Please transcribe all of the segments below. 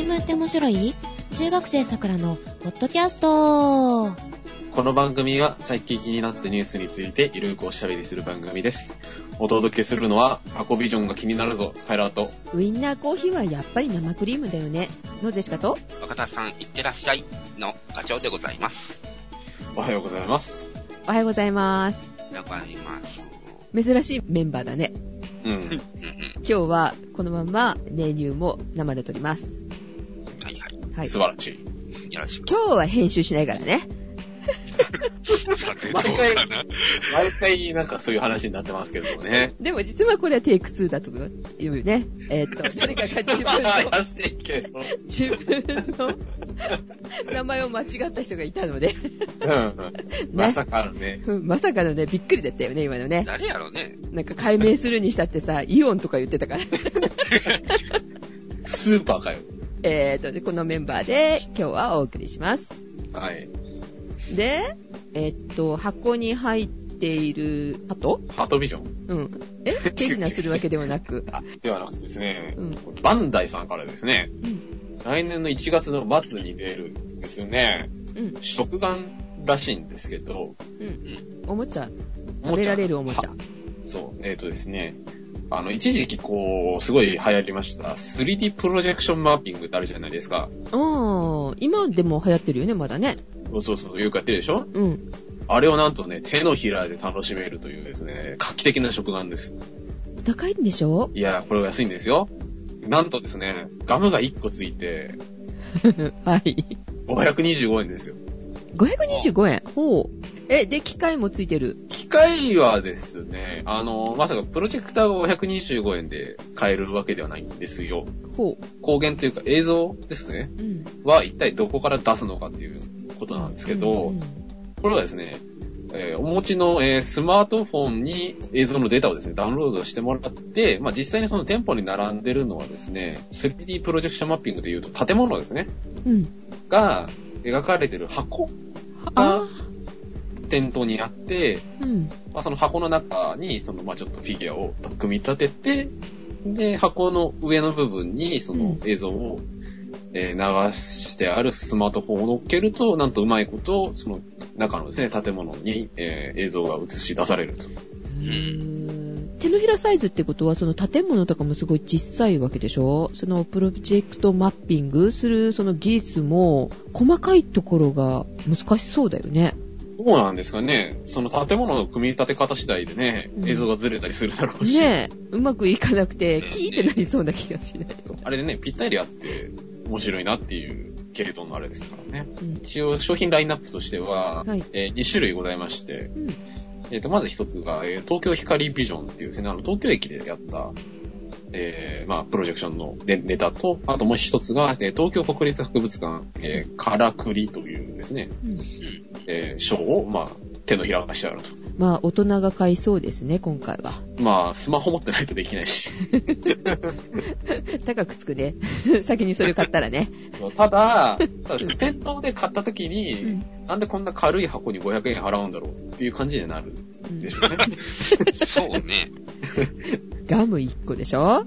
チームって面白い中学生さくらのポッドキャスト。この番組は最近気になったニュースについてゆるくおしゃべりする番組です。お届けするのはアコビジョンが気になるぞカエラとウインナーコーヒーはやっぱり生クリームだよねのジェシカと若田さんいってらっしゃいの課長でございます。おはようございます。おはようございます。おはようございます。珍しいメンバーだね。うん、今日はこのまま練乳も生で撮ります。はいはい、はい、素晴らしい。よろしく。今日は編集しないからね。毎回なんかそういう話になってますけどね。でも実はこれはテイク2だとか言うね。誰かが自分の名前を間違った人がいたので。うん、まさかのね。まさかのね、びっくりだったよね、今のね。誰やろうね。なんか解明するにしたってさ、イオンとか言ってたから。スーパーかよ。このメンバーで今日はお送りします。はい。で、箱に入っているハトビジョン。うん。手品するわけではなく。あ、ではなくてですね、うん、バンダイさんからですね、うん、来年の1月の末に出るんですよね。うん。食玩らしいんですけど、うんうん。おもちゃ。食べられるおもちゃ。そう。ですね、一時期すごい流行りました 3D プロジェクションマッピングってあるじゃないですか。ああ、今でも流行ってるよね、まだね。そう、よくやってるでしょ。うん。あれをなんとね、手のひらで楽しめるというですね、画期的な食玩です。高いんでしょ？いや、これは安いんですよ。なんとですね、ガムが1個ついて、はい。525円ですよ。525円。ほう。で、機械もついてる。機械はですね、まさかプロジェクターが525円で買えるわけではないんですよ。ほう。光源というか映像ですね。うん。は一体どこから出すのかっていうことなんですけど、うんうん、これはですね、お持ちの、スマートフォンに映像のデータをですねダウンロードしてもらって、まあ実際にその店舗に並んでるのはですね、3D プロジェクションマッピングでいうと建物ですね、うん、が描かれてる箱が店頭にあって、まあ、その箱の中にそのまあちょっとフィギュアを組み立てて、で箱の上の部分にその映像を、流してあるスマートフォンを乗っけると、なんとうまいこと、その中のですね、建物に、映像が映し出されると。手のひらサイズってことは、その建物とかもすごい小さいわけでしょ？そのプロジェクトマッピングするその技術も、細かいところが難しそうだよね。どうなんですかね。その建物の組み立て方次第でね、映像がずれたりするだろうし。ねえ、うまくいかなくて、キーってなりそうな気がしない。あれでね、ぴったりあって、面白いなっていう系統のあれですからね。うん、一応商品ラインナップとしては、はい、2種類ございまして、うん、まず一つが、東京光ビジョンっていうですね、東京駅でやった、まあ、プロジェクションのネタと、あともう一つが、東京国立博物館、からくりというですね、うんショーを、まあ、手のひらがしてあると。まあ、大人が買いそうですね、今回は。まあ、スマホ持ってないとできないし。高くつくね。先にそれを買ったらね。ただ、店頭で買った時に、うん、なんでこんな軽い箱に500円払うんだろうっていう感じになるでしょうね。うん、そうね。ガム1個でしょ？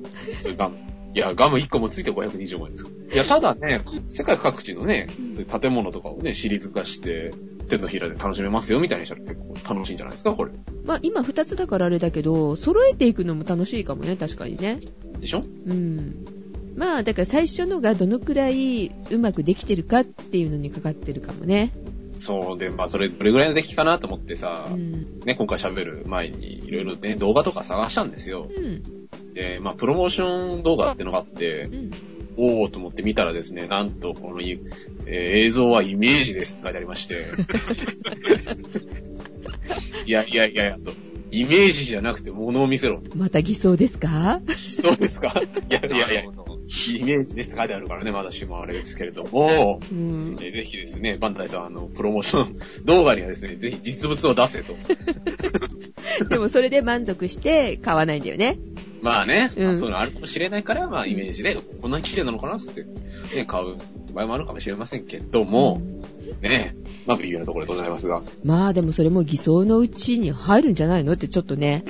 ガム。いや、ガム1個もついて525円ですか。いや、ただね、世界各地のね、そういう建物とかをね、シリーズ化して、手のひらで楽しめますよみたいにしたら結構楽しいんじゃないですか、これ。まあ今2つだからあれだけど、揃えていくのも楽しいかもね、確かにね。でしょ？うん。まあだから最初のがどのくらいうまくできてるかっていうのにかかってるかもね。そうで、まあそれどれぐらいの出来かなと思ってさ、うん、ね、今回喋る前にいろいろね、動画とか探したんですよ。うん、で、まあプロモーション動画ってのがあって、うんおーと思って見たらですね、なんとこの、映像はイメージですって書いてありまして。いや、と。イメージじゃなくて物を見せろ。また偽装ですか？偽装ですか？いや、イメージですって書いてあるからね、まだしもあれですけれども、うんぜひですね、バンダイさん、プロモーション動画にはですね、ぜひ実物を出せと。でもそれで満足して買わないんだよね。まあね、うん、そういうのあるかもしれないから、まあイメージで、こんなに綺麗なのかなって、ね、買う場合もあるかもしれませんけども、ねまあ微妙なところでございますが。まあでもそれも偽装のうちに入るんじゃないのってちょっとね。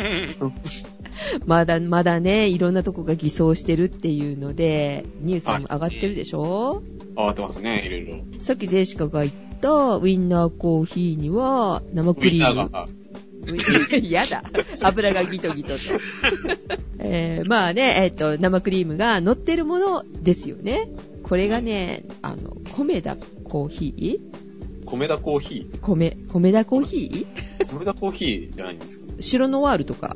まだね、いろんなとこが偽装してるっていうので、ニュースにも上がってるでしょ、上がってますね、いろいろ。さっきジェシカが言ったウィンナーコーヒーには生クリーム。やだ。油がギトギトと。まあね、生クリームが乗ってるものですよね。これがね、米田コーヒー？米田コーヒー？米田コーヒー？米田コーヒーじゃないんですか？白ノワールとか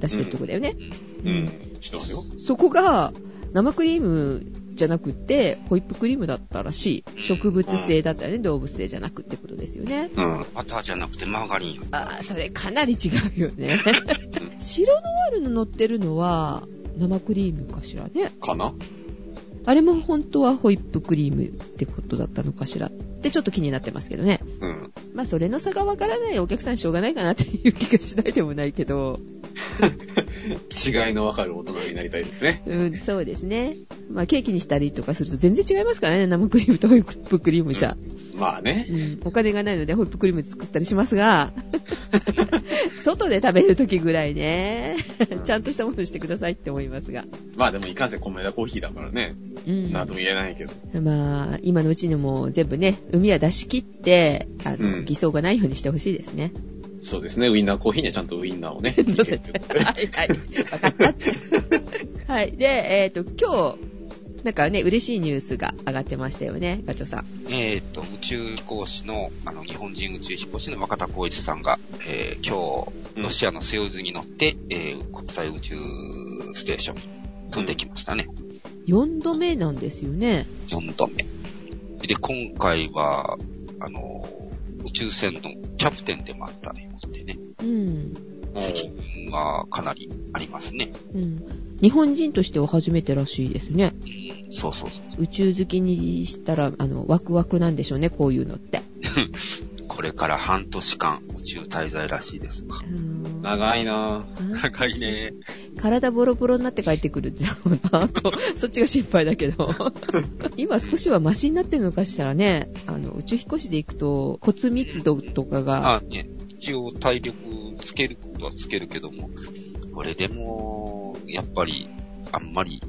出してるとこだよね。うん。うん。知ってますよ。そこが生クリームじゃなくてホイップクリームだったらしい。植物性だったよね、うん、動物性じゃなくってことですよね。うん。バターじゃなくてマーガリン。ああ、それかなり違うよね。白ノワールの乗ってるのは生クリームかしらね。かな？あれも本当はホイップクリームってことだったのかしらってちょっと気になってますけどね。うん。まあそれの差がわからないお客さんしょうがないかなっていう気がしないでもないけど。違いのわかる大人になりたいですね。うん、そうですね。まあケーキにしたりとかすると全然違いますからね、生クリームとホイップクリームじゃ。うん、まあね、うん。お金がないのでホイップクリーム作ったりしますが、外で食べるときぐらいね、ちゃんとしたものにしてくださいって思いますが。まあでもいかんせん米田コーヒーだからね。うん、なんとも言えないけど。まあ、今のうちにも全部ね、海は出し切って、うん、偽装がないようにしてほしいですね。そうですね、ウィンナーコーヒーにはちゃんとウィンナーをね、乗せて。はいはい。わかったって。はい。で、今日、なんかね、嬉しいニュースが上がってましたよね、ガチョさん。宇宙飛行士の、日本人宇宙飛行士の若田光一さんが、今日、ロシアのソユーズに乗って、国際宇宙ステーションに飛んできましたね。うん、4度目なんですよね。4度目。で、今回は、宇宙船のキャプテンでもあったのでね。うん。責任がかなりありますね。うん。日本人としては初めてらしいですね。うん、そうそうそう。宇宙好きにしたら、ワクワクなんでしょうね、こういうのって。これから半年間宇宙滞在らしいです。長いなぁ。長いね。体ボロボロになって帰ってくるってなと、そっちが心配だけど。今少しはマシになってるのかしたらね、宇宙飛行士で行くと骨密度とかが。あ、ね。一応体力つけることはつけるけども、これでも、やっぱり、あんまり、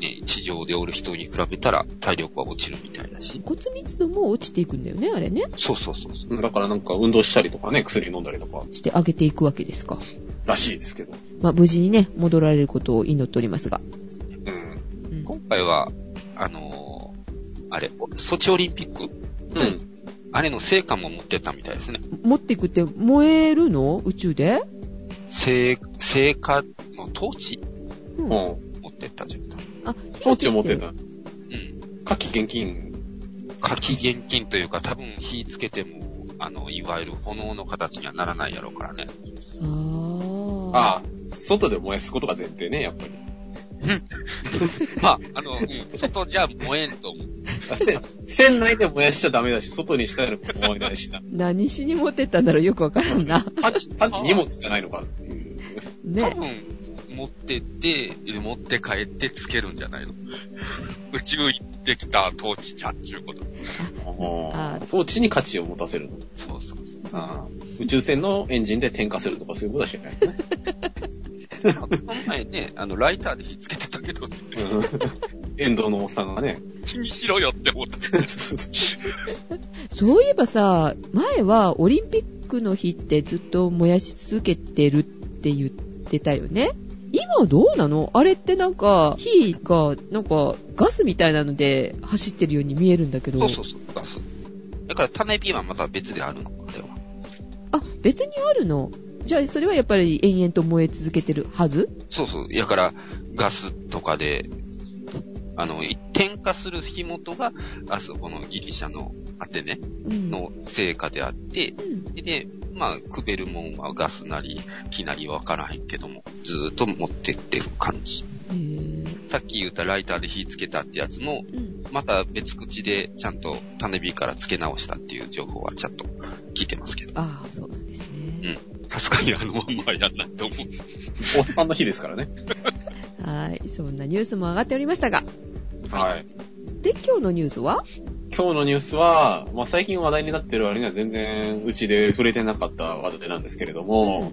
ね、地上でおる人に比べたら体力は落ちるみたいだし、骨密度も落ちていくんだよね、あれね。そうそうそうそう、だからなんか運動したりとかね、薬飲んだりとかして上げていくわけですからしいですけど、まあ無事にね戻られることを祈っておりますが、うん、うん、今回はあれソチオリンピック、うん、うん、あれの成果も持ってったみたいですね。持っていくって燃えるの？宇宙で成果のトーチを持ってった状態。あ、トーチを持ってんだ。うん。火器厳禁。火器厳禁というか、多分火つけても、いわゆる炎の形にはならないやろうからね。ああ。外で燃やすことが前提ね、やっぱり。うん。まあ、うん、外じゃ燃えんと思う。船内で燃やしちゃダメだし、外にしたら燃えないしな。何しに持ってったんだろう、よくわからんな。単に荷物じゃないのかっていう。ね。多分持ってって、持って帰ってつけるんじゃないの？宇宙行ってきたトーチちゃんっていうこと。あ、トーチに価値を持たせるの。そうそうそう。あ、宇宙船のエンジンで点火するとかそういうことはしないね。この前ね、ライターで火つけてたけど、ね、遠藤のおっさんがね、気にしろよって思った。そういえばさ、前はオリンピックの日ってずっと燃やし続けてるって言ってたよね。今どうなの？あれってなんか、火が、なんか、ガスみたいなので走ってるように見えるんだけど。そうそうそう、ガス。だから種火はまた別であるのか、あれは。あ、別にあるの？じゃあ、それはやっぱり延々と燃え続けてるはず？そうそう。だから、ガスとかで、点火する火元が、あそこのギリシャのアテネの成果であって、うん、で、まあ、くべるもんはガスなり、木なりわからへんけども、ずーっと持ってってる感じ。さっき言ったライターで火つけたってやつも、うん、また別口でちゃんと種火からつけ直したっていう情報はちゃんと聞いてますけど。ああ、そうなんですね。うん。確かにまんまやんないと思う。おっさんの火ですからね。はい。そんなニュースも上がっておりましたが。はい。で、今日のニュースは？今日のニュースは、まあ、最近話題になってる割には全然うちで触れてなかった話題なんですけれども、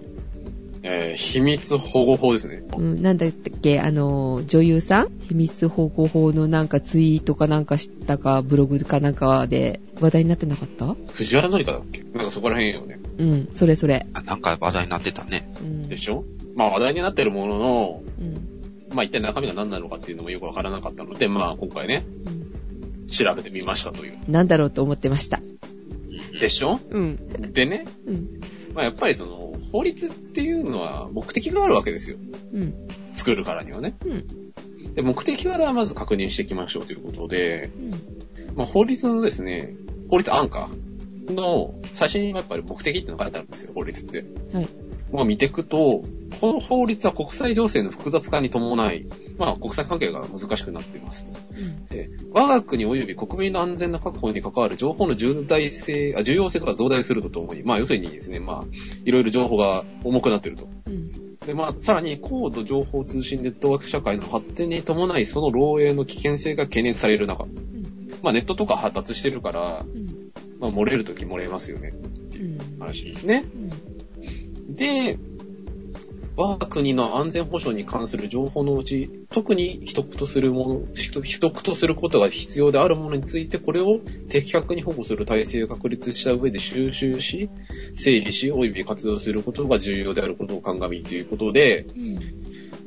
秘密保護法ですね、うん、なんだっけ、女優さん秘密保護法のなんかツイートかなんかしたかブログかなんかで話題になってなかった？藤原紀香だっけ、なんかそこら辺よね。うん、それそれ。あ、なんか話題になってたね、うん、でしょ。まあ話題になってるものの、うん、まあ一体中身が何なのかっていうのもよくわからなかったので、まあ今回ね、うん、調べてみましたという。なんだろうと思ってましたでしょ、うん、でね、うん、まあやっぱりその法律っていうのは目的があるわけですよ、うん、作るからにはね、うん、で目的からまず確認していきましょうということで、うん、まあ法律のですね、法律案かの最初にやっぱり目的っていうのが書いてあるんですよ、法律って、はい、まあ見ていくと、この法律は国際情勢の複雑化に伴い、まあ国際関係が難しくなっていますと、うん、で我が国及び国民の安全な確保に関わる情報の重要性が増大するとともに、まあ要するにですね、まあいろいろ情報が重くなっていると、うん、でまあさらに高度情報通信ネットワーク社会の発展に伴い、その漏洩の危険性が懸念される中、うん、まあネットとか発達してるから、うん、まあ漏れるとき漏れますよねっていう話ですね、うんうん、で我が国の安全保障に関する情報のうち、特に秘匿とすることが必要であるものについて、これを的確に保護する体制を確立した上で収集し、整理し、および活用することが重要であることを鑑みということで、うん、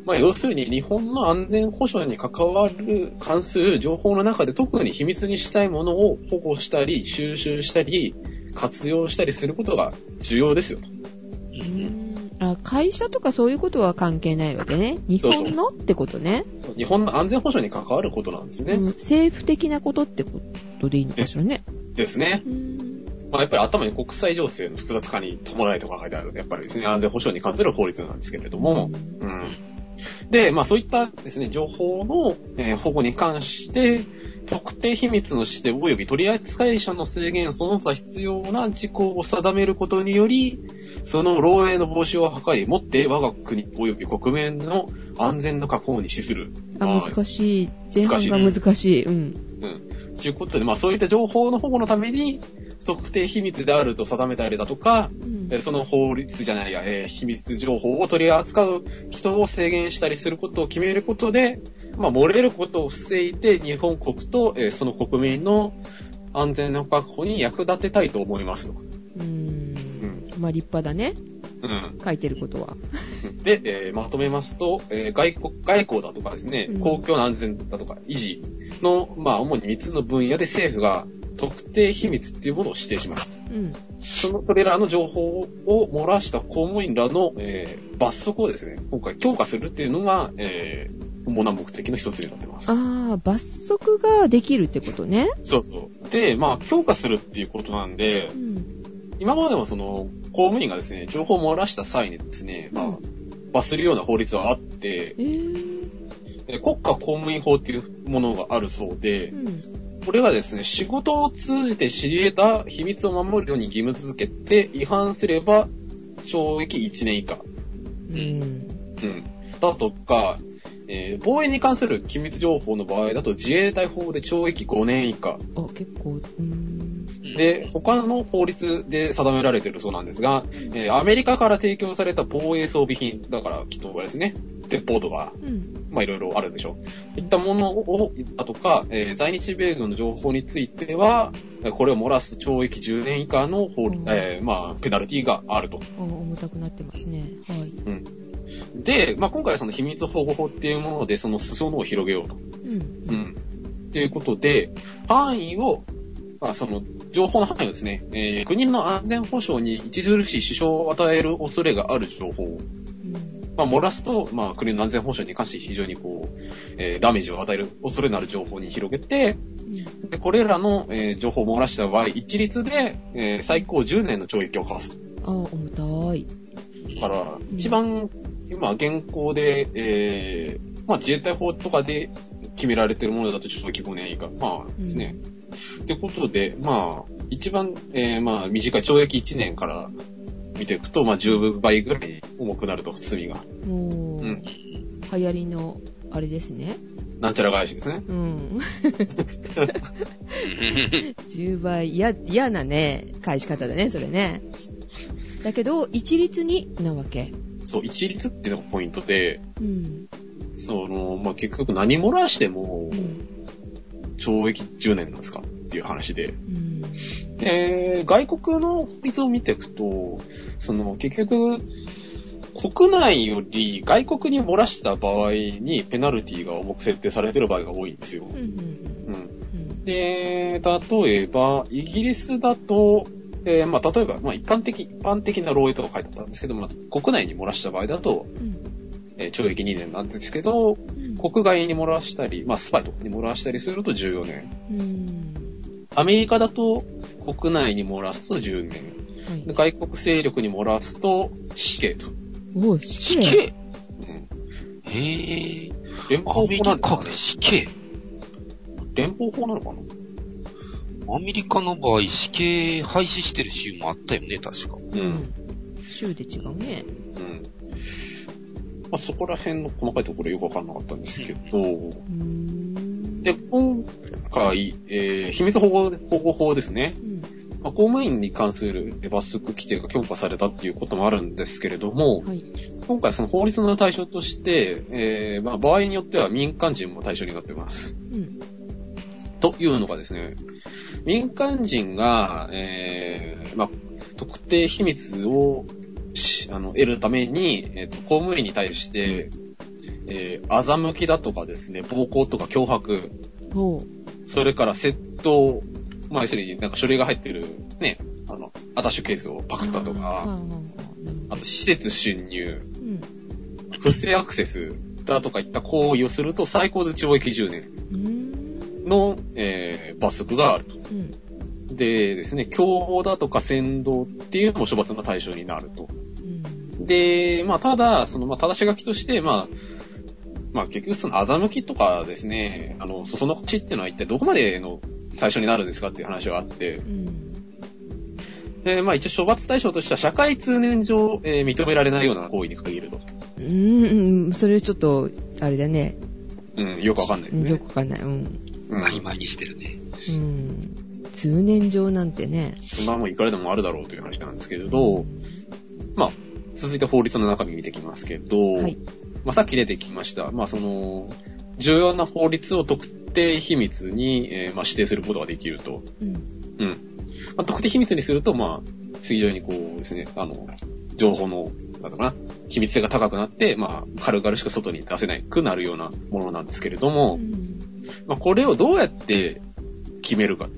まあ要するに日本の安全保障に関する情報の中で特に秘密にしたいものを保護したり、収集したり、活用したりすることが重要ですよと。うん、あ、会社とかそういうことは関係ないわけね。日本のってことね。そうそう、日本の安全保障に関わることなんですね、うん、政府的なことってことでいいんでしょうね。ですね、うん、まあ、やっぱり頭に国際情勢の複雑化に伴いとか書いてあるので、やっぱりですね、安全保障に関する法律なんですけれども、うんうん、で、まあそういったですね、情報の、保護に関して、特定秘密の指定及び取扱者の制限、その他必要な事項を定めることにより、その漏洩の防止を図り、もって我が国及び国民の安全の確保に資する。あ、難しい。前半が難しい。うん。うん。ということで、まあそういった情報の保護のために、特定秘密であると定めたりだとか、うん、その法律じゃないや、秘密情報を取り扱う人を制限したりすることを決めることで、まあ、漏れることを防いで日本国と、その国民の安全の確保に役立てたいと思いますと。うん、まあ立派だね。うん、書いてることは。で、まとめますと、外交だとかですね、うん、公共の安全だとか維持の、まあ主に3つの分野で政府が特定秘密っていうものを指定します。うん、それらの情報を漏らした公務員らの、罰則をですね、今回強化するっていうのが、主な目的の一つになってます。ああ、罰則ができるってことね。そうそう。で、まあ強化するっていうことなんで、うん、今までもその公務員がですね、情報を漏らした際にですね、まあ、罰するような法律はあって、国家公務員法っていうものがあるそうで、うん、これがですね、仕事を通じて知り得た秘密を守るように義務付けて、違反すれば懲役1年以下。うんうん、だとか、防衛に関する機密情報の場合だと自衛隊法で懲役5年以下。あ、結構。で、他の法律で定められているそうなんですが、アメリカから提供された防衛装備品、だからきっとですね、鉄砲とか、うん、まあいろいろあるでしょう。いったものを、だとか、在日米軍の情報については、これを漏らす懲役10年以下の法律、まあペナルティがあると。重たくなってますね。はい。うん。で、まあ今回はその秘密保護法っていうもので、その裾野を広げようと。うん。ということで、範囲を、まあ、その情報の範囲をですね、国の安全保障に著しい支障を与える恐れがある情報を、まあ、漏らすと、まあ、国の安全保障に関して非常にこう、ダメージを与える恐れのある情報に広げて、でこれらの、情報を漏らした場合、一律で、最高10年の懲役を科す。ああ、重たい。だから、一番、今、現行で、まあ、自衛隊法とかで決められているものだと懲役5年以下。まあ、ですね。ってことで、まあ、一番、まあ、短い懲役1年から見ていくと、まあ、10倍ぐらい重くなると、罪が。うん。流行りの、あれですね。なんちゃら返しですね。うん。10倍、嫌なね、返し方だね、それね。だけど、一律になわけ。そう、一律っていうのがポイントで、うん、その、まあ、結局何漏らしても、懲役10年なんですかっていう話で、うん、で、外国の法律を見ていくと、その、結局、国内より外国に漏らした場合にペナルティが重く設定されてる場合が多いんですよ。うんうん、で、例えば、イギリスだと、まあ、例えば、まあ、一般的な漏洩とか書いてあったんですけど、まあ、国内に漏らした場合だと、懲役2年なんですけど、国外に漏らしたり、まあ、スパイとかに漏らしたりすると14年。アメリカだと、国内に漏らすと10年。はい、外国勢力に漏らすと死刑と。おい、死刑、うん、へぇー。連邦法なんだ、ね。アメリカ、死刑。連邦法なのかな？アメリカの場合、死刑廃止してる州もあったよね、確か。うん。州で違うね。うん。まあ、そこら辺の細かいところよくわかんなかったんですけど、うん、で、今回、秘密保護法ですね。うん、まあ、公務員に関する罰則規定が強化されたっていうこともあるんですけれども、はい、今回その法律の対象として、まあ、場合によっては民間人も対象になっています、うん。というのがですね、民間人が、まあ、特定秘密を得るために、公務員に対して、欺きだとかですね、暴行とか脅迫、それから窃盗、まあ、要するになんか書類が入ってるね、アタッシュケースをパクったとか、あと施設侵入、うん、不正アクセスだとかいった行為をすると最高で懲役10年の、罰則があると、うん。でですね、共謀だとか扇動っていうのも処罰の対象になると。うん、で、まあ、ただ、その、まあ、正し書きとして、まあ、結局その欺きとかですね、そそのかしっていうのは一体どこまでの対象になるんですかっていう話があって、うん、で、まあ一応処罰対象としては社会通念上、認められないような行為に限ると。それちょっとあれだね。うん、よくわかんない、ね。よくわかんない。うん。曖昧にしてるね。うん。通念上なんてね。まあもういくらでもあるだろうという話なんですけれど、まあ続いて法律の中身見ていきますけど、はい、まあさっき出てきました、まあその重要な法律を特定秘密に、まあ、指定することができると、うんまあ、特定秘密にすると、まあ、非常にこうですね、情報のなんだかな秘密性が高くなって、まあ、軽々しく外に出せなくなるようなものなんですけれども、うんまあ、これをどうやって決めるかっ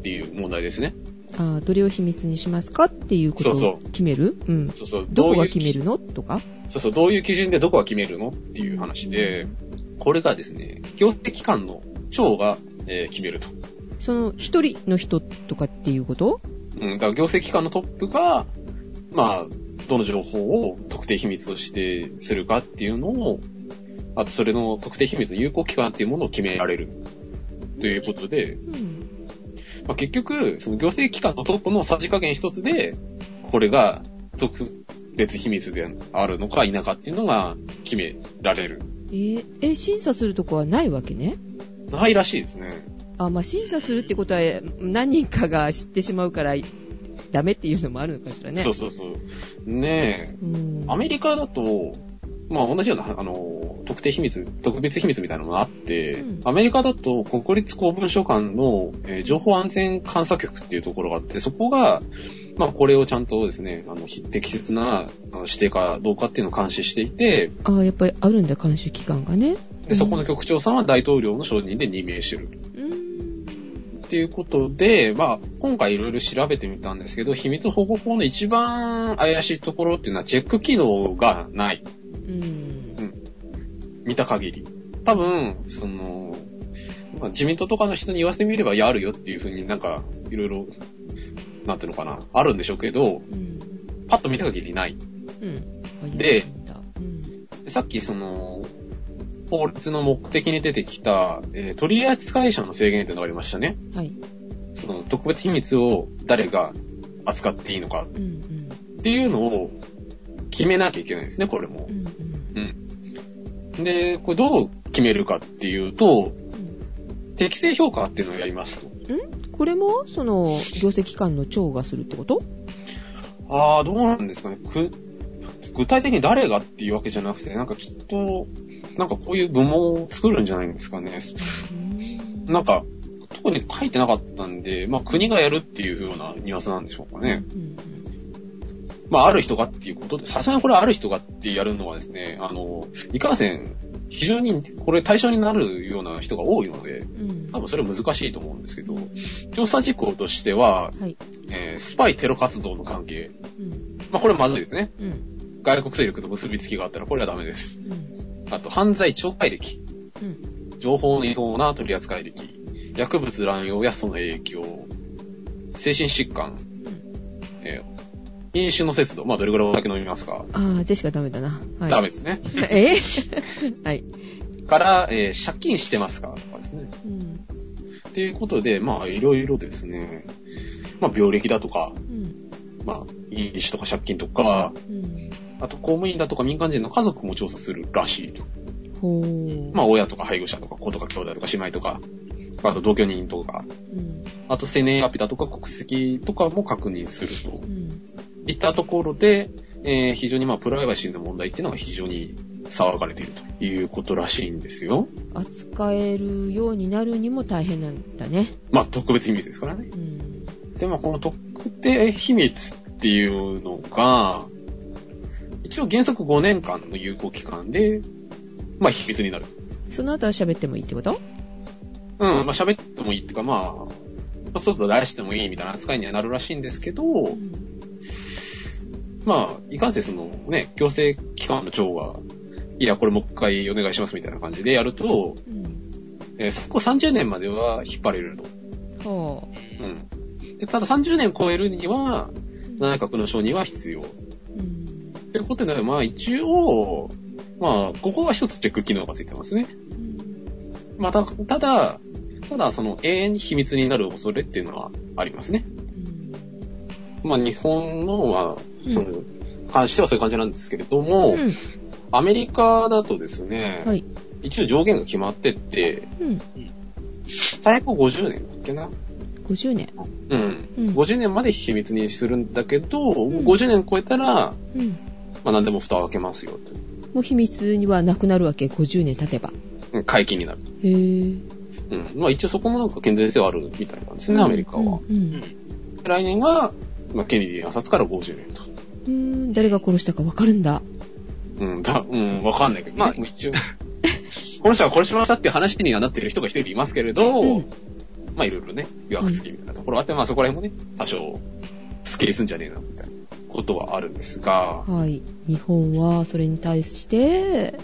ていう問題ですね。あ、どれを秘密にしますかっていうことを決める？うん。そうそう。どこが決めるのとか？そうそう。どういう基準でどこが決めるのっていう話で、これがですね、行政機関の長が、決めると。その一人の人とかっていうこと？うん、だから行政機関のトップが、まあ、どの情報を特定秘密としてするかっていうのを、あとそれの特定秘密の有効期間っていうものを決められるということで、うんまあ、結局その行政機関のトップのさじ加減一つでこれが特別秘密であるのか否かっていうのが決められる。審査するとこはないわけね。ないらしいですね。あ、まあ、審査するってことは何人かが知ってしまうからダメっていうのもあるのかしらね。そうそうそう。ねえ、うん、アメリカだと、まあ、同じような、特別秘密みたいなのがあって、うん、アメリカだと国立公文書館の、情報安全監査局っていうところがあって、そこが、まあ、これをちゃんとですね、適切な指定かどうかっていうのを監視していて。ああ、やっぱりあるんだ、監視機関がね。で、そこの局長さんは大統領の承認で任命してる。っていうことで、まあ、今回いろいろ調べてみたんですけど、秘密保護法の一番怪しいところっていうのはチェック機能がない。見た限り。多分、その、まあ、自民党とかの人に言わせてみれば、いや、あるよっていうふうになんか、いろいろ、なんていうのかな、あるんでしょうけど、うん、パッと見た限りない。うん、で、うん、さっきその、法律の目的に出てきた、取扱者の制限というのがありましたね。はい。その特別秘密を誰が扱っていいのかっていうのを決めなきゃいけないですね、これも。うん、うん。で、これどう決めるかっていうと、うん、適正評価っていうのをやりますと。これもその行政機関の長がするってこと？ああ、どうなんですかね。具体的に誰がっていうわけじゃなくて、なんかきっと、なんかこういう部門を作るんじゃないんですかね。なんか、特に書いてなかったんで、まあ国がやるっていうようなニュアンスなんでしょうかね。まあある人がっていうことで、さすがにこれある人がってやるのはですね、いかんせん、非常にこれ対象になるような人が多いので、多分それは難しいと思うんですけど、調査事項としては、はい、スパイテロ活動の関係。まあこれはまずいですね。外国勢力と結びつきがあったらこれはダメです。あと、犯罪懲戒歴。情報の違法な取り扱い歴。薬物乱用やその影響。精神疾患。飲酒の節度。まあ、どれぐらいお酒飲みますか？ああ、ジェシカダメだな。はい、ダメですね。はい。から、借金してますかとかですね。っていうことで、まあ、いろいろですね。まあ、病歴だとか、まあ、飲酒とか借金とか、あと、公務員だとか民間人の家族も調査するらしいと。まあ、親とか配偶者とか子とか兄弟とか姉妹とか、あと同居人とか、あと生年月日だとか国籍とかも確認すると。いったところで、非常にまあプライバシーの問題っていうのが非常に騒がれているということらしいんですよ。扱えるようになるにも大変なんだね。まあ特別秘密ですからね。でまあこの特定秘密っていうのが一応原則5年間の有効期間でまあ秘密になる。その後は喋ってもいいってこと？うん、まあ喋ってもいいっていうかまあ外出してもいいみたいな扱いにはなるらしいんですけど。まあ、いかんせんそのね、行政機関の長が、いや、これもう一回お願いしますみたいな感じでやると、そこ30年までは引っ張れると。で、ただ30年超えるには、内閣の承認は必要。ということで、まあ一応、まあ、ここは一つチェック機能がついてますね。まあ、ただ、その永遠に秘密になる恐れっていうのはありますね。まあ、日本のは、その、関してはそういう感じなんですけれども、アメリカだとですね、一応上限が決まってって、最高50年だっけな。50年。50年まで秘密にするんだけど、50年超えたら、まあ、何でも蓋を開けますよと。もう秘密にはなくなるわけ、50年経てば。解禁になる。へぇ。まあ、一応そこもなんか健全性はあるみたいなんですね、アメリカは。来年は、まあ、ケネディ暗殺から50年と。誰が殺したか分かるんだ。分かんないけど、ね、まあ、一応、この人が殺しましたっていう話にはなってる人が一人いますけれど、まあ、いろいろね、疑惑つきみたいなところあって、まあ、そこら辺もね、多少、スケールすんじゃねえな、みたいなことはあるんですが、はい。日本は、それに対して、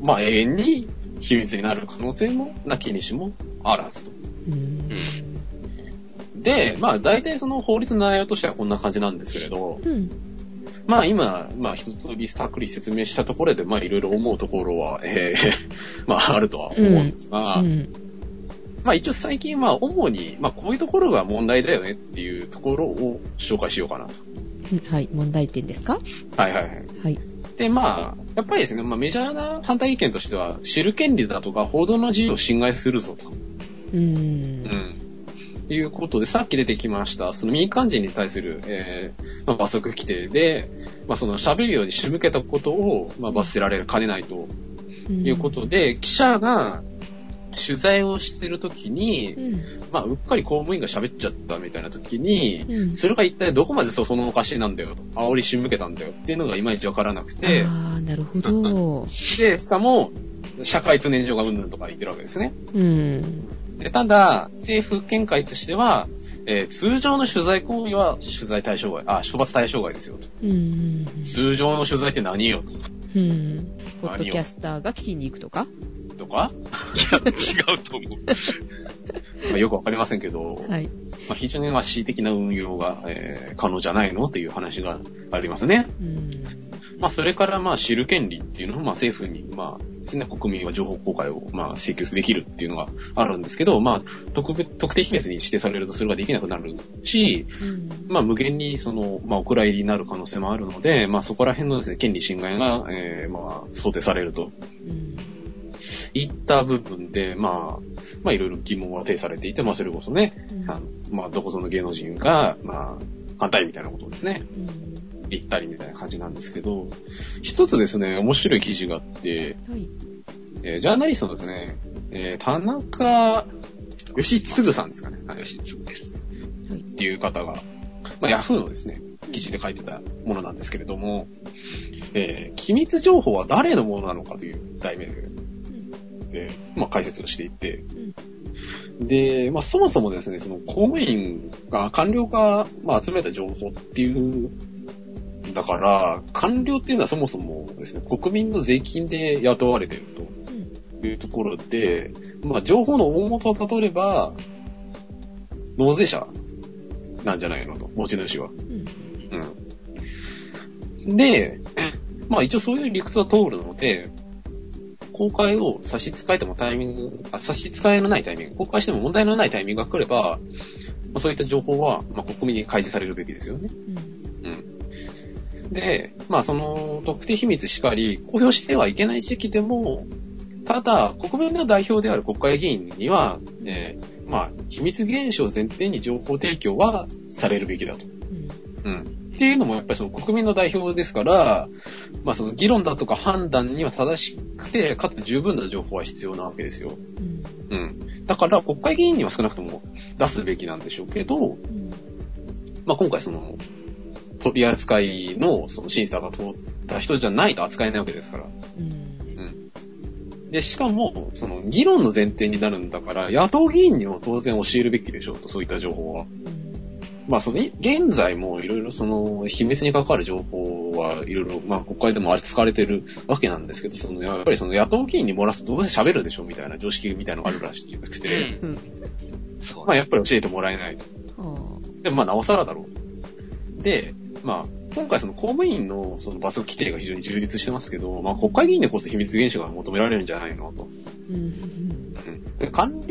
まあ、永遠に秘密になる可能性も、なきにしもあらずと。で、まあ大体その法律の内容としてはこんな感じなんですけれど、まあ今、まあ一通りさっくり説明したところで、まあいろいろ思うところは、まああるとは思うんですが、まあ一応最近は主に、まあこういうところが問題だよねっていうところを紹介しようかなと。はい、問題点ですか？はい。で、まあ、やっぱりですね、まあメジャーな反対意見としては、知る権利だとか報道の自由を侵害するぞと。いうことで、さっき出てきました、その民間人に対する、まあ、罰則規定で、まあ、その喋るように仕向けたことを、まあ、罰せられるかねないということで、記者が取材をしているときに、まあ、うっかり公務員が喋っちゃったみたいなときに、それが一体どこまでそのおかしいなんだよと、煽り仕向けたんだよっていうのがいまいちわからなくて、なるほど。で、しかも、社会通念上がうんぬんとか言ってるわけですね。でただ、政府見解としては、通常の取材行為は取材対象外、処罰対象外ですよと。通常の取材って何よと。ポッドキャスターが聞きに行くとかとか違うと思う。まあよくわかりませんけど、まあ、非常に恣意的な運用が、可能じゃないのという話がありますね。まあそれからまあ知る権利っていうのをまあ政府にまあですね国民は情報公開をまあ請求できるっていうのがあるんですけどまあ特定秘密に指定されるとそれができなくなるし、まあ無限にそのまあお蔵入りになる可能性もあるのでまあそこら辺のですね権利侵害がまあ想定されるといった部分でまあいろいろ疑問は呈されていてまあそれこそねまあどこぞの芸能人がまあ反対みたいなことですね。行ったりみたいな感じなんですけど、一つですね、面白い記事があって、はいジャーナリストのですね、田中義嗣さんですかね。義嗣です。っていう方が、まあ、ヤフーのですね、記事で書いてたものなんですけれども、機密情報は誰のものなのかという題名で、まあ、解説をしていて、で、まあ、そもそもですね、その公務員が、官僚が、まあ、集めた情報っていう、だから、官僚っていうのはそもそもですね、国民の税金で雇われているというところで、まあ、情報の大元をたどれば、納税者なんじゃないのと、持ち主は。うん。で、まあ、一応そういう理屈は通るので、公開を差し支えのないタイミング、公開しても問題のないタイミングが来れば、まあ、そういった情報は、まあ、国民に開示されるべきですよね。うん。うん、で、まあ、その、特定秘密しかり、公表してはいけない時期でも、ただ、国民の代表である国会議員には、まあ、秘密厳守を前提に情報提供はされるべきだと。うん。うんっていうのもやっぱりその国民の代表ですから、まあその議論だとか判断には正しくて、かつ十分な情報は必要なわけですよ。うん。うん、だから国会議員には少なくとも出すべきなんでしょうけど、うん、まあ今回その、取り扱いのその審査が通った人じゃないと扱えないわけですから。うん。うん、で、しかも、その議論の前提になるんだから、野党議員にも当然教えるべきでしょうと、そういった情報は。まあ、その、現在もいろいろその、秘密に関わる情報はいろいろ、まあ、国会でも扱われてるわけなんですけど、その、やっぱりその、野党議員に漏らすとどうせ喋るでしょみたいな常識みたいなのがあるらしくて、まあ、やっぱり教えてもらえないと。でも、まあ、なおさらだろう。で、まあ、今回その、公務員のその、罰則規定が非常に充実してますけど、まあ、国会議員でこそ秘密厳守が求められるんじゃないのと。しかも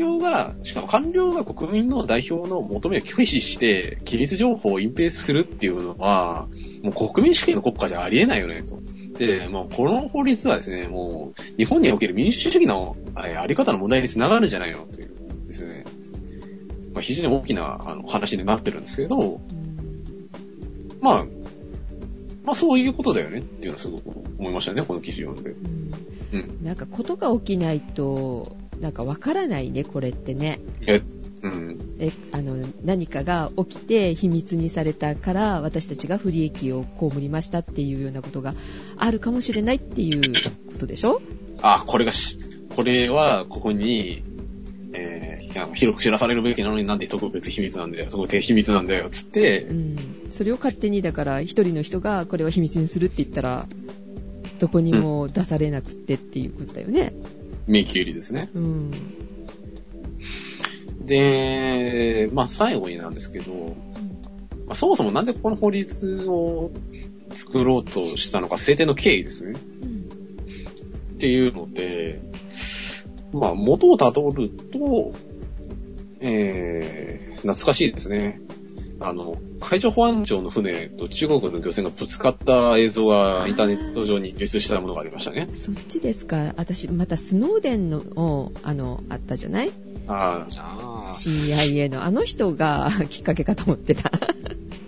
官僚が国民の代表の求めを拒否して、機密情報を隠蔽するっていうのは、もう国民主権の国家じゃありえないよね、と。で、もうこの法律はですね、もう日本における民主主義のあり方の問題につながるんじゃないの、というですね。まあ、非常に大きな話になってるんですけど、まあそういうことだよねっていうのはすごく思いましたね、この記事を読んで。うん、なんかことが起きないと、なんかわからないね、これってね。うん、何かが起きて秘密にされたから、私たちが不利益を被りましたっていうようなことがあるかもしれないっていうことでしょ？これはここに、広く知らされるべきなのになんで特別秘密なんだよ、そこ低秘密なんだよ、つって、うん。それを勝手に、だから一人の人がこれは秘密にするって言ったら、どこにも出されなくてっていうことだよね。迷宮入りですね。うん、で、まあ最後になんですけど、まあ、そもそもなんでこの法律を作ろうとしたのか、制定の経緯ですね。うん、っていうので、まあ元をたどると、懐かしいですね。海上保安庁の船と中国の漁船がぶつかった映像がインターネット上に流出したものがありましたね。そっちですか。私、またスノーデンの、あったじゃない？CIA のあの人がきっかけかと思ってた。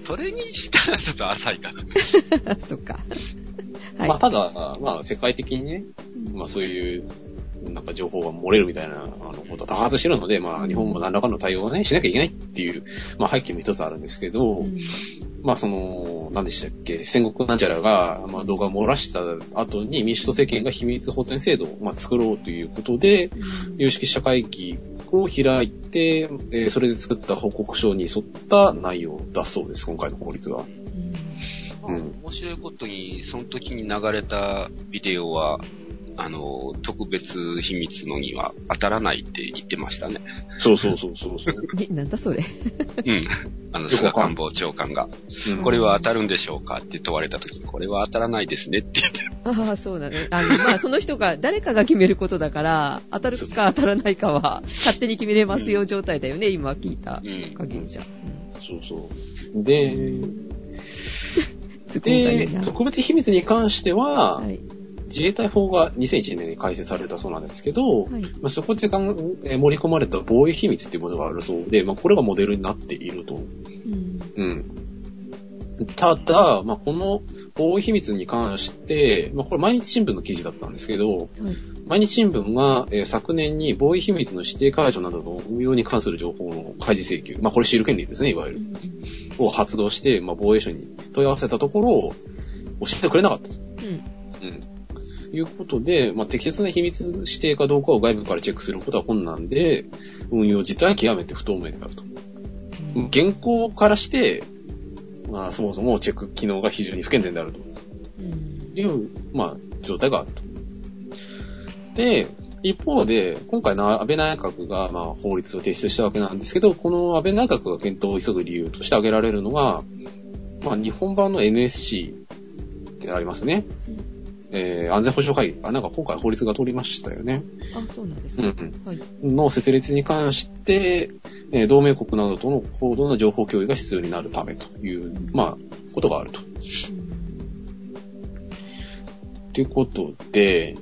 それにしたらちょっと浅いかな。そっか。はい、まあ、ただ、まあ、世界的にね、まあ、そういう、なんか情報が漏れるみたいなことが多発してるので、まあ日本も何らかの対応をね、しなきゃいけないっていう、まあ背景も一つあるんですけど、まあその、何でしたっけ、戦国なんちゃらが、まあ動画を漏らした後に民主党政権が秘密保全制度をまあ作ろうということで、有識者会議を開いて、それで作った報告書に沿った内容だそうです、今回の法律は。面白いことに、その時に流れたビデオは、特別秘密のには当たらないって言ってましたね。そう。なんだそれ。うん。菅官房長官が、これは当たるんでしょうかって問われたときに、これは当たらないですねって言って。ああ、そうだね。まあ、その人が、誰かが決めることだから、当たるか当たらないかは、勝手に決めれますよ状態だよね、今聞いた限りじゃ。で、特別秘密に関しては、自衛隊法が2001年に改正されたそうなんですけど、まあ、そこで盛り込まれた防衛秘密っていうものがあるそうで、まあ、これがモデルになっていると。うん。ただ、まあ、この大秘密に関して、まあ、これ毎日新聞の記事だったんですけど、うん、毎日新聞が、昨年に防衛秘密の指定解除などの運用に関する情報の開示請求、まあ、これシール権利ですね、いわゆる、うん、を発動して、まあ、防衛省に問い合わせたところ、教えてくれなかったと。うん。うん。いうことで、まあ、適切な秘密指定かどうかを外部からチェックすることは困難で、運用自体は極めて不透明であると。うん、現行からして、まあ、そもそもチェック機能が非常に不健全であると。いう、まあ、状態があると。で、一方で、今回の安倍内閣が、まあ、法律を提出したわけなんですけど、この安倍内閣が検討を急ぐ理由として挙げられるのが、まあ、日本版の NSC ってありますね。安全保障会議、あ、なんか今回法律が通りましたよね。あ、そうなんですか。うん、はい。の設立に関して、同盟国などとの高度な情報共有が必要になるためという、まあ、ことがあると。ということで、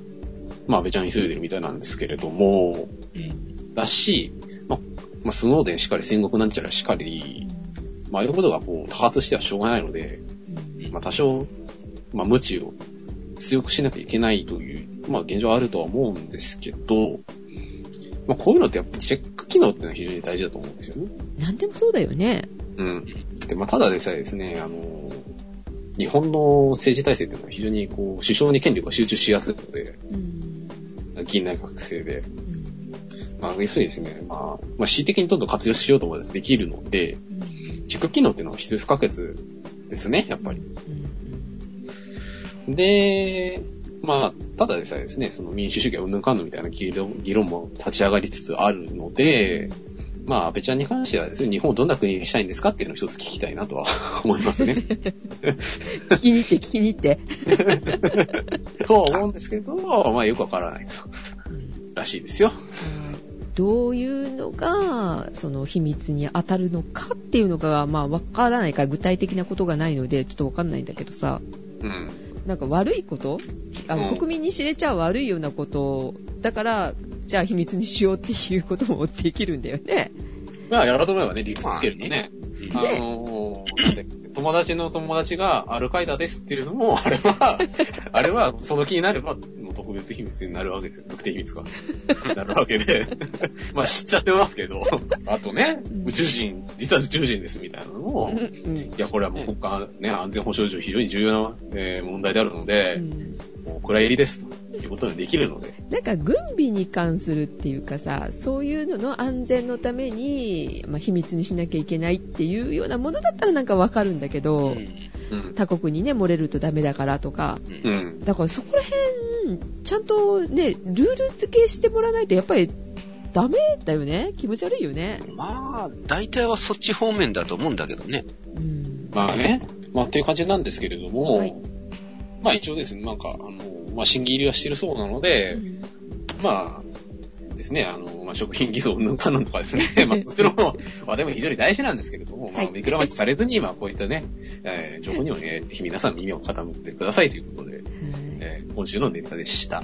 まあ、安倍ちゃん急いでるみたいなんですけれども、うん、だし、まあ、スノーデンしかり戦国なんちゃらしかり、まあ、いうことがこう、多発してはしょうがないので、まあ、多少、まあ、無知を、強くしなきゃいけないという、まあ現状あるとは思うんですけど、まあこういうのってやっぱりチェック機能ってのは非常に大事だと思うんですよね。なんでもそうだよね。うん。で、まあただでさえですね、日本の政治体制っていうのは非常にこう、首相に権力が集中しやすいので、議院内閣制で、まあ要するにですね、まあ恣意的にどんどん活用しようと思えばできるので、チェック機能っていうのは必要不可欠ですね、やっぱり。で、まあ、ただでさえですね、その民主主義はうんぬんかんぬんみたいな議論も立ち上がりつつあるので、まあ、安倍ちゃんに関してはですね、日本をどんな国にしたいんですかっていうのを一つ聞きたいなとは思いますね。聞きに行って。とは思うんですけど、まあ、よくわからないと。らしいですよ。どういうのがその秘密に当たるのかっていうのが、まあ、わからないから具体的なことがないので、ちょっとわかんないんだけどさ。うん。なんか悪いこと、国民に知れちゃ悪いようなことだから、じゃあ秘密にしようっていうこともできるんだよね。まあやらとめばね、理屈つけるのね。まあね、友達の友達がアルカイダですっていうのも、あれはその気になれば特別秘密になるわけですよ。特定秘密かなるわけで、まあ知っちゃってますけど、あとね、宇宙人実は宇宙人ですみたいなのも、いやこれはもう国家ね安全保障上非常に重要な、問題であるので、もうお蔵入りですということができるので、なんか軍備に関するっていうかさ、そういうのの安全のために、まあ、秘密にしなきゃいけないっていうようなものだったらなんかわかるんだけど、他国にね漏れるとダメだからとか、だからそこら辺ちゃんとねルール付けしてもらわないとやっぱりダメだよね。気持ち悪いよね。まあ大体はそっち方面だと思うんだけどね。まあね、まあっていう感じなんですけれども、はい、まあ一応ですね、なんかまあ審議入りはしてるそうなので、まあですね、まあ食品偽装のカノンとかですね、まあそちらもまあでも非常に大事なんですけれども、はい、まあ目くらましされずに今こういったね、情報にもねぜひ皆さん耳を傾けてくださいということで。今週のネタでした、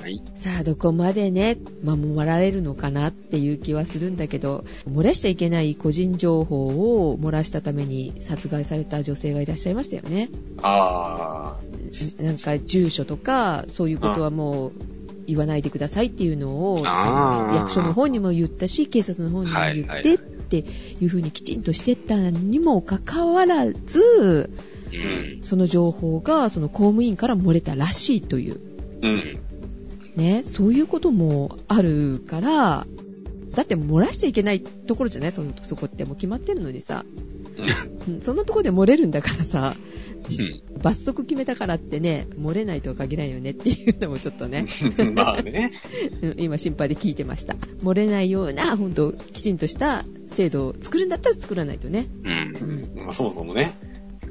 はい、さあどこまでね守られるのかなっていう気はするんだけど、漏らしちゃいけない個人情報を漏らしたために殺害された女性がいらっしゃいましたよね。ああ、なんか住所とかそういうことはもう言わないでくださいっていうのを役所の方にも言ったし警察の方にも言って、っていう風にきちんとしてったにもかかわらず、その情報がその公務員から漏れたらしいという、ね、そういうこともあるから、だって漏らしちゃいけないところじゃない、そこってもう決まってるのにさ、そんなところで漏れるんだからさ、罰則決めたからってね漏れないとは限らないよねっていうのもちょっとねまあね今心配で聞いてました。漏れないような本当きちんとした制度を作るんだったら作らないとね、まあ、そもそもね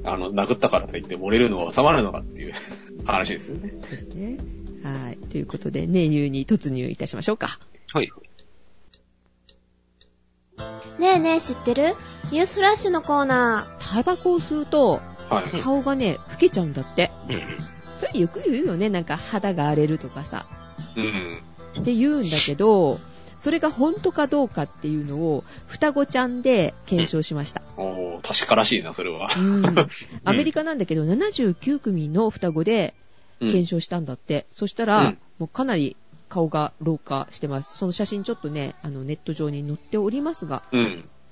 殴ったからといって漏れるのは収まるのかっていう話ですよね。ですね。はい。ということで、ねゆうに突入いたしましょうか。はい。ねえねえ知ってる？ニュースフラッシュのコーナー。タバコを吸うと、顔がね、老けちゃうんだって。それよく言うよね。なんか肌が荒れるとかさ。って言うんだけど、それが本当かどうかっていうのを双子ちゃんで検証しました。おー、確からしいな、それは。アメリカなんだけど、79組の双子で検証したんだって。そしたら、もうかなり顔が老化してます。その写真ちょっとね、ネット上に載っておりますが、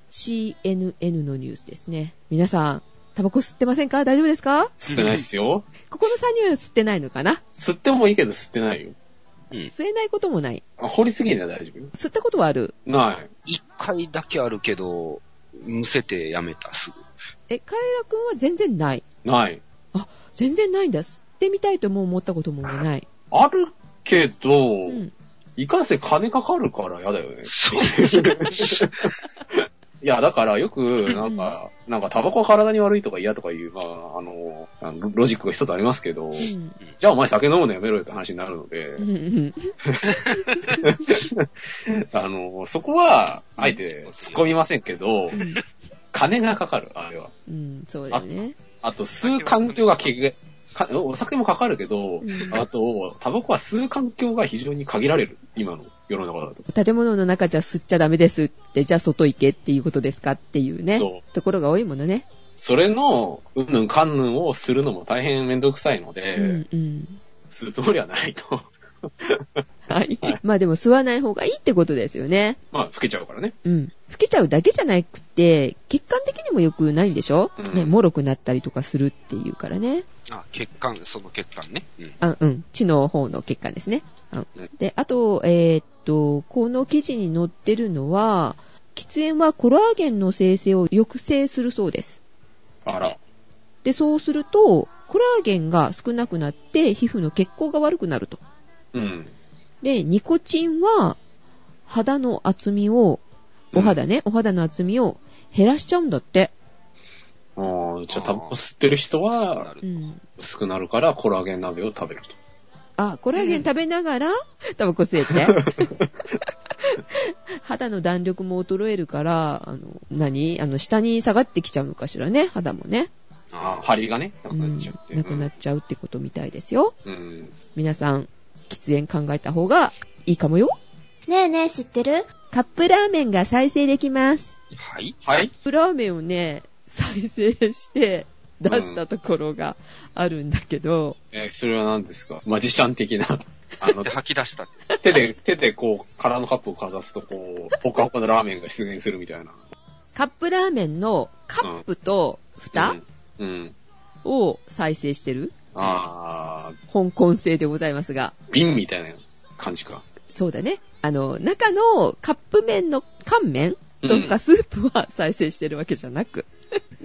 CNN のニュースですね。皆さん、タバコ吸ってませんか？大丈夫ですか？吸ってないっすよ。ここの3人は吸ってないのかな？吸ってもいいけど吸ってないよ。吸えないこともない。掘りすぎんな、大丈夫。吸ったことはある？ない。一回だけあるけど、むせてやめた、すぐ。カエラくんは全然ない。ない。あ、全然ないんだ。吸ってみたいとも思ったこともない。あるけど、いかんせん金かかるからやだよね。そうですね。いや、だからよく、なんか、タバコは体に悪いとか嫌とかいう、まあ、ロジックが一つありますけど、じゃあお前酒飲むのやめろよって話になるので、そこは、あえて突っ込みませんけど、金がかかる、あれは。うん、そうだよね。あと、吸う環境がお酒もかかるけど、あと、タバコは吸う環境が非常に限られる、今の。世の中だと。建物の中じゃ吸っちゃダメですって、じゃあ外行けっていうことですかっていうね。そう。ところが多いものね。それの、うんぬんかんぬんをするのも大変めんどくさいので、するつもりはないと。はい。まあでも吸わない方がいいってことですよね。まあ、老けちゃうからね。うん。老けちゃうだけじゃなくて、血管的にも良くないんでしょ？ね、脆くなったりとかするっていうからね。あ、血管、その血管ね。血の方の血管ですね。で、あと、この記事に載ってるのは、喫煙はコラーゲンの生成を抑制するそうです。あら。で、そうすると、コラーゲンが少なくなって、皮膚の血行が悪くなると。うん。で、ニコチンは、肌の厚みを、お肌の厚みを減らしちゃうんだって。ああ、じゃあタバコ吸ってる人は、薄くなるからコラーゲン鍋を食べると。あ、コラーゲン食べながら、タバコ吸えて。肌の弾力も衰えるから、下に下がってきちゃうのかしらね、肌もね。ああ、張りがね、なくなっちゃうって。なくなっちゃうってことみたいですよ。皆さん、喫煙考えた方がいいかもよ。ねえねえ、知ってる？カップラーメンが再生できます。はい。はい。カップラーメンをね、再生して、出したところがあるんだけど。それは何ですか？マジシャン的な。吐き出した。手でこう、空のカップをかざすと、こう、ほかほかのラーメンが出現するみたいな。カップラーメンのカップと蓋、を再生してる。ああ。香港製でございますが。瓶みたいな感じか。そうだね。中のカップ麺の乾麺とかスープは再生してるわけじゃなく。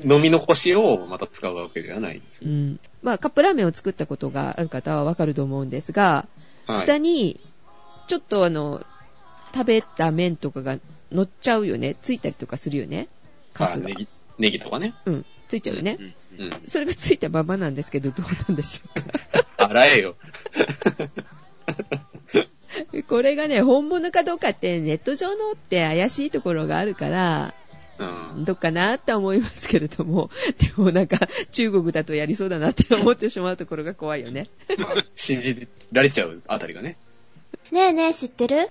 飲み残しをまた使うわけではないです、ね。まあ、カップラーメンを作ったことがある方はわかると思うんですが、蓋に、ちょっと食べた麺とかが乗っちゃうよね。ついたりとかするよね。カスが。ネギとかね。ついちゃうよね。それがついたままなんですけど、どうなんでしょうか。洗えよ。これがね、本物かどうかって、ネット上のって怪しいところがあるから、どっかなって思いますけれども、でもなんか中国だとやりそうだなって思ってしまうところが怖いよね。信じられちゃうあたりがね。ねえねえ、知ってる？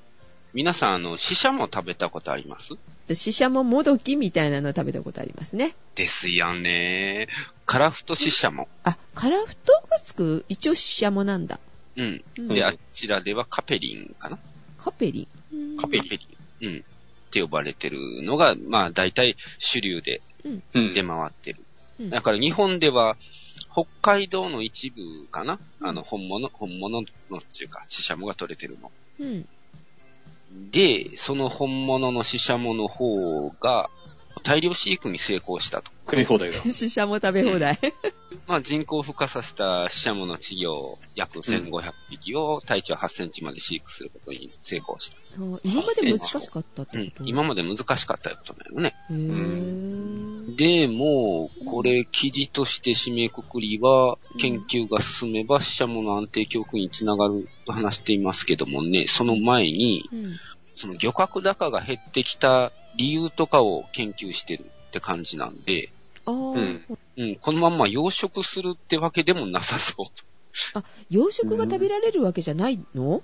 皆さん、シシャモ食べたことあります？シシャモもどきみたいなの食べたことありますね。ですよね。カラフトシシャモ。あ、カラフトがつく一応シシャモなんだ。で、あちらではカペリンかな。カペリン。って呼ばれてるのが、まあ大体主流で出回ってる。だから日本では北海道の一部かな、本物のっていうかシシャモが取れてるの。で、その本物のシシャモの方が大量飼育に成功したと。食い放題だ。シシャモ食べ放題。まあ人工孵化させたシシャモの稚魚を約1500匹を体長8センチまで飼育することに成功した。今まで難しかったってこと？今まで難しかったってことだよね。でも、これ記事として締めくくりは、研究が進めばシシャモの安定供給につながると話していますけどもね、その前に、その漁獲高が減ってきた理由とかを研究してるって感じなんで、このまんま養殖するってわけでもなさそう。あ、養殖が食べられるわけじゃないの？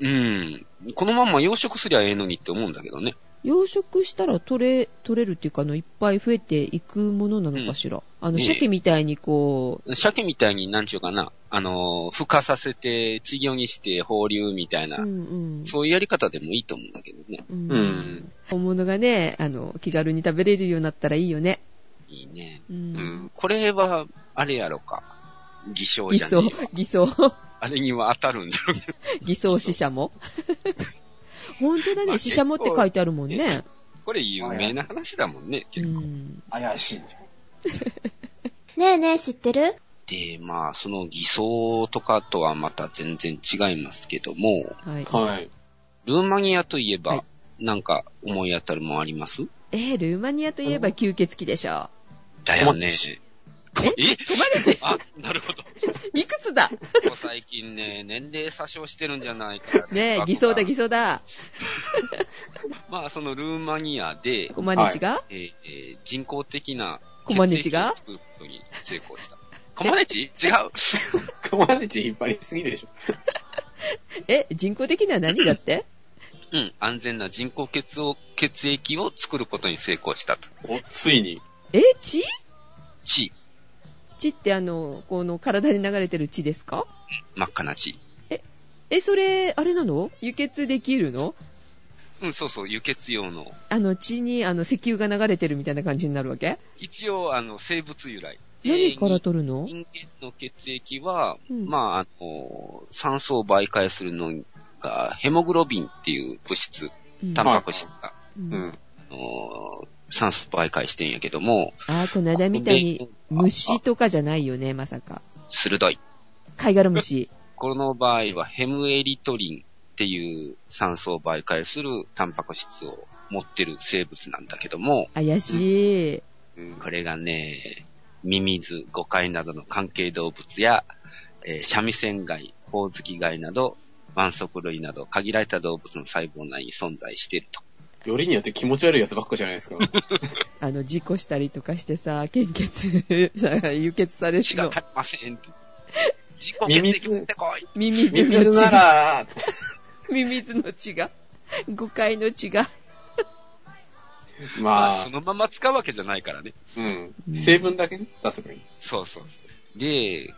うん。このまんま養殖すりゃええのにって思うんだけどね。養殖したら取れるっていうか、いっぱい増えていくものなのかしら。うん、鮭みたいにこう。鮭みたいになんちゅうかな、孵化させて、稚魚にして放流みたいな、うんうん、そういうやり方でもいいと思うんだけどね。うん。うん、本物がね、気軽に食べれるようになったらいいよね。いいね。うん。うん、これは、あれやろか。偽証じゃねえよ。偽装。あれには当たるんだろうね。偽装死者も。本当だね、死者もって書いてあるもんね。これ有名な話だもんね、結構。怪しいね。ねえねえ、知ってる？で、まあ、その偽装とかとはまた全然違いますけども、はい。はい、ルーマニアといえば、はい、なんか思い当たるもんあります？ルーマニアといえば吸血鬼でしょ。だよね。え、あ、なるほど。いくつだ？最近ね、年齢詐称してるんじゃないかな。ねえ、偽装だ。まあ、そのルーマニアで、コマネチが、人工的なコマネチが作ることに成功した。コマネチ？違う。コマネチ引っ張りすぎでしょ。人工的な何だって？うん、安全な人工血液を作ることに成功したと。お、ついに。血ってこの体に流れてる血ですか？真っ赤な血。それ、あれなの？輸血できるの？うん、そうそう、輸血用の。血に、石油が流れてるみたいな感じになるわけ？一応、生物由来。何から取るの？人間の血液は、うん、まあ、酸素を媒介するのが、ヘモグロビンっていう物質、タンパク質が。うん。うん、酸素媒介してんやけども。あ、この間みたいに虫とかじゃないよね、まさか。鋭い。貝殻虫。この場合はヘムエリトリンっていう酸素を媒介するタンパク質を持ってる生物なんだけども。怪しい。うん、これがね、ミミズ、ゴカイなどの関係動物や、シャミセンガイ、ホオズキガイなど、腕足類など限られた動物の細胞内に存在していると。よりによって気持ち悪いやつばっかじゃないですか。事故したりとかしてさ、献血、輸血されるの。血が足りませんって。事故血液持ってこい。ミミズなら、ミミズの血が、誤解の血が。まあ、そのまま使うわけじゃないからね。うん。成分だけね、出せばいい。そうそうそう。で、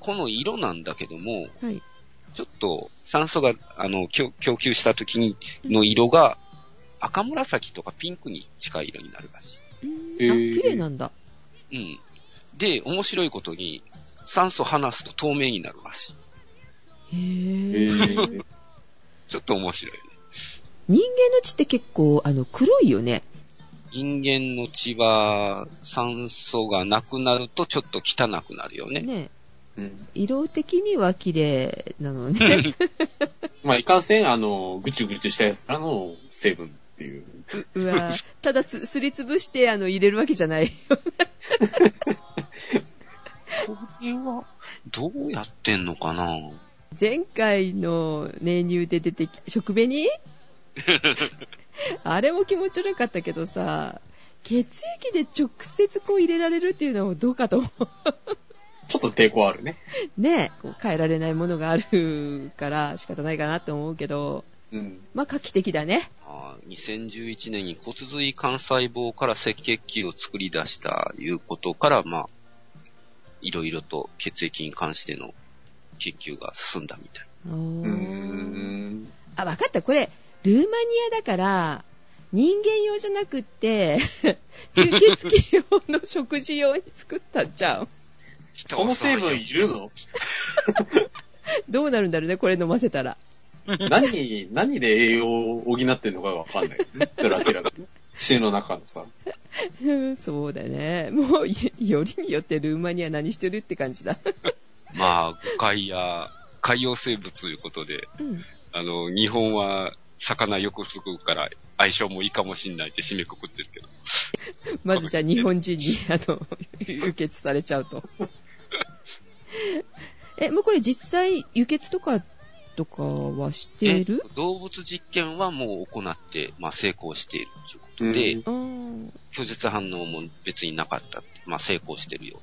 この色なんだけども、はい、ちょっと酸素が、供給した時にの色が、赤紫とかピンクに近い色になるらしい。綺麗なんだ。うん。で、面白いことに、酸素離すと透明になるらしい。ちょっと面白いね。人間の血って結構、黒いよね。人間の血は、酸素がなくなるとちょっと汚くなるよね。ね。うん、色的には綺麗なのね。まあ、いかんせん、ぐちゅぐちゅしたやつらの成分。っていう。うわぁ、ただすりつぶして入れるわけじゃないよ。これはどうやってんのかな。前回のメニューで出てき食紅あれも気持ち悪かったけどさ、血液で直接こう入れられるっていうのはどうかと思う。ちょっと抵抗あるね。ねえ、変えられないものがあるから仕方ないかなと思うけど。うん、まあ、画期的だね。2011年に骨髄幹細胞から赤血球を作り出したいうことから、まあ、いろいろと血液に関しての研究が進んだみたいな。あ、わかった。これ、ルーマニアだから、人間用じゃなくって、吸血鬼用の食事用に作ったんちゃう？その成分いるの？どうなるんだろうね、これ飲ませたら。何で栄養を補ってんのかわかんない。だらけだけど。血の中のさ。そうだね。もう、よりによってルーマニア何してるって感じだ。まあ、魚介や海洋生物ということで、うん、日本は魚よくすくうから相性もいいかもしんないって締めくくってるけど。まずじゃあ日本人に、輸血されちゃうと。もうこれ実際輸血とかはしてる？動物実験はもう行って、まあ、成功しているということで、拒絶反応も別になかったって、まあ、成功してるよ。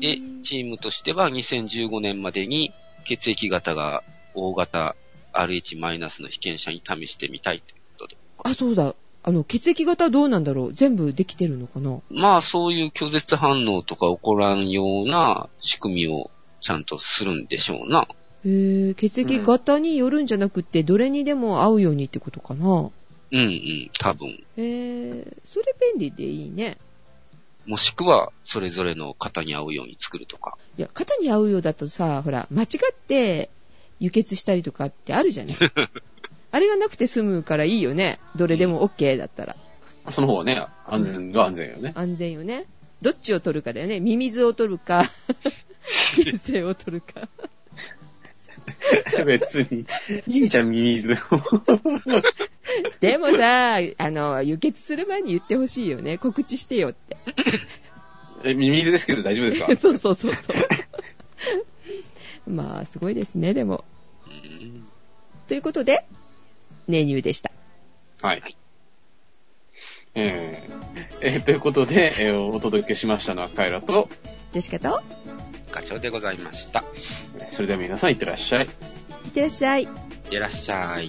で、チームとしては2015年までに血液型がO型、RH- の被験者に試してみたいということで。あ、そうだ。血液型どうなんだろう、全部できてるのかな。まあ、そういう拒絶反応とか起こらんような仕組みをちゃんとするんでしょうな。血液型によるんじゃなくて、どれにでも合うようにってことかな。うんうん、多分。それ便利でいいね。もしくは、それぞれの型に合うように作るとか。いや、型に合うようだとさ、ほら、間違って輸血したりとかってあるじゃない。あれがなくて済むからいいよね。どれでも OK だったら。うん、その方はね、安全が安全よね。安全よね。どっちを取るかだよね。ミミズを取るか、血清を取るか。別に、いいじゃん、ミミズ。でもさ、輸血する前に言ってほしいよね。告知してよって。ミミズですけど大丈夫ですか？そうそうそうそう。まあ、すごいですね、でも。ということで、ネニューでした。はい。ということで、お届けしましたのはカエラとジェシカとガチョウでございました。それでは皆さんいってらっしゃい。いってらっしゃい。いってらっしゃい。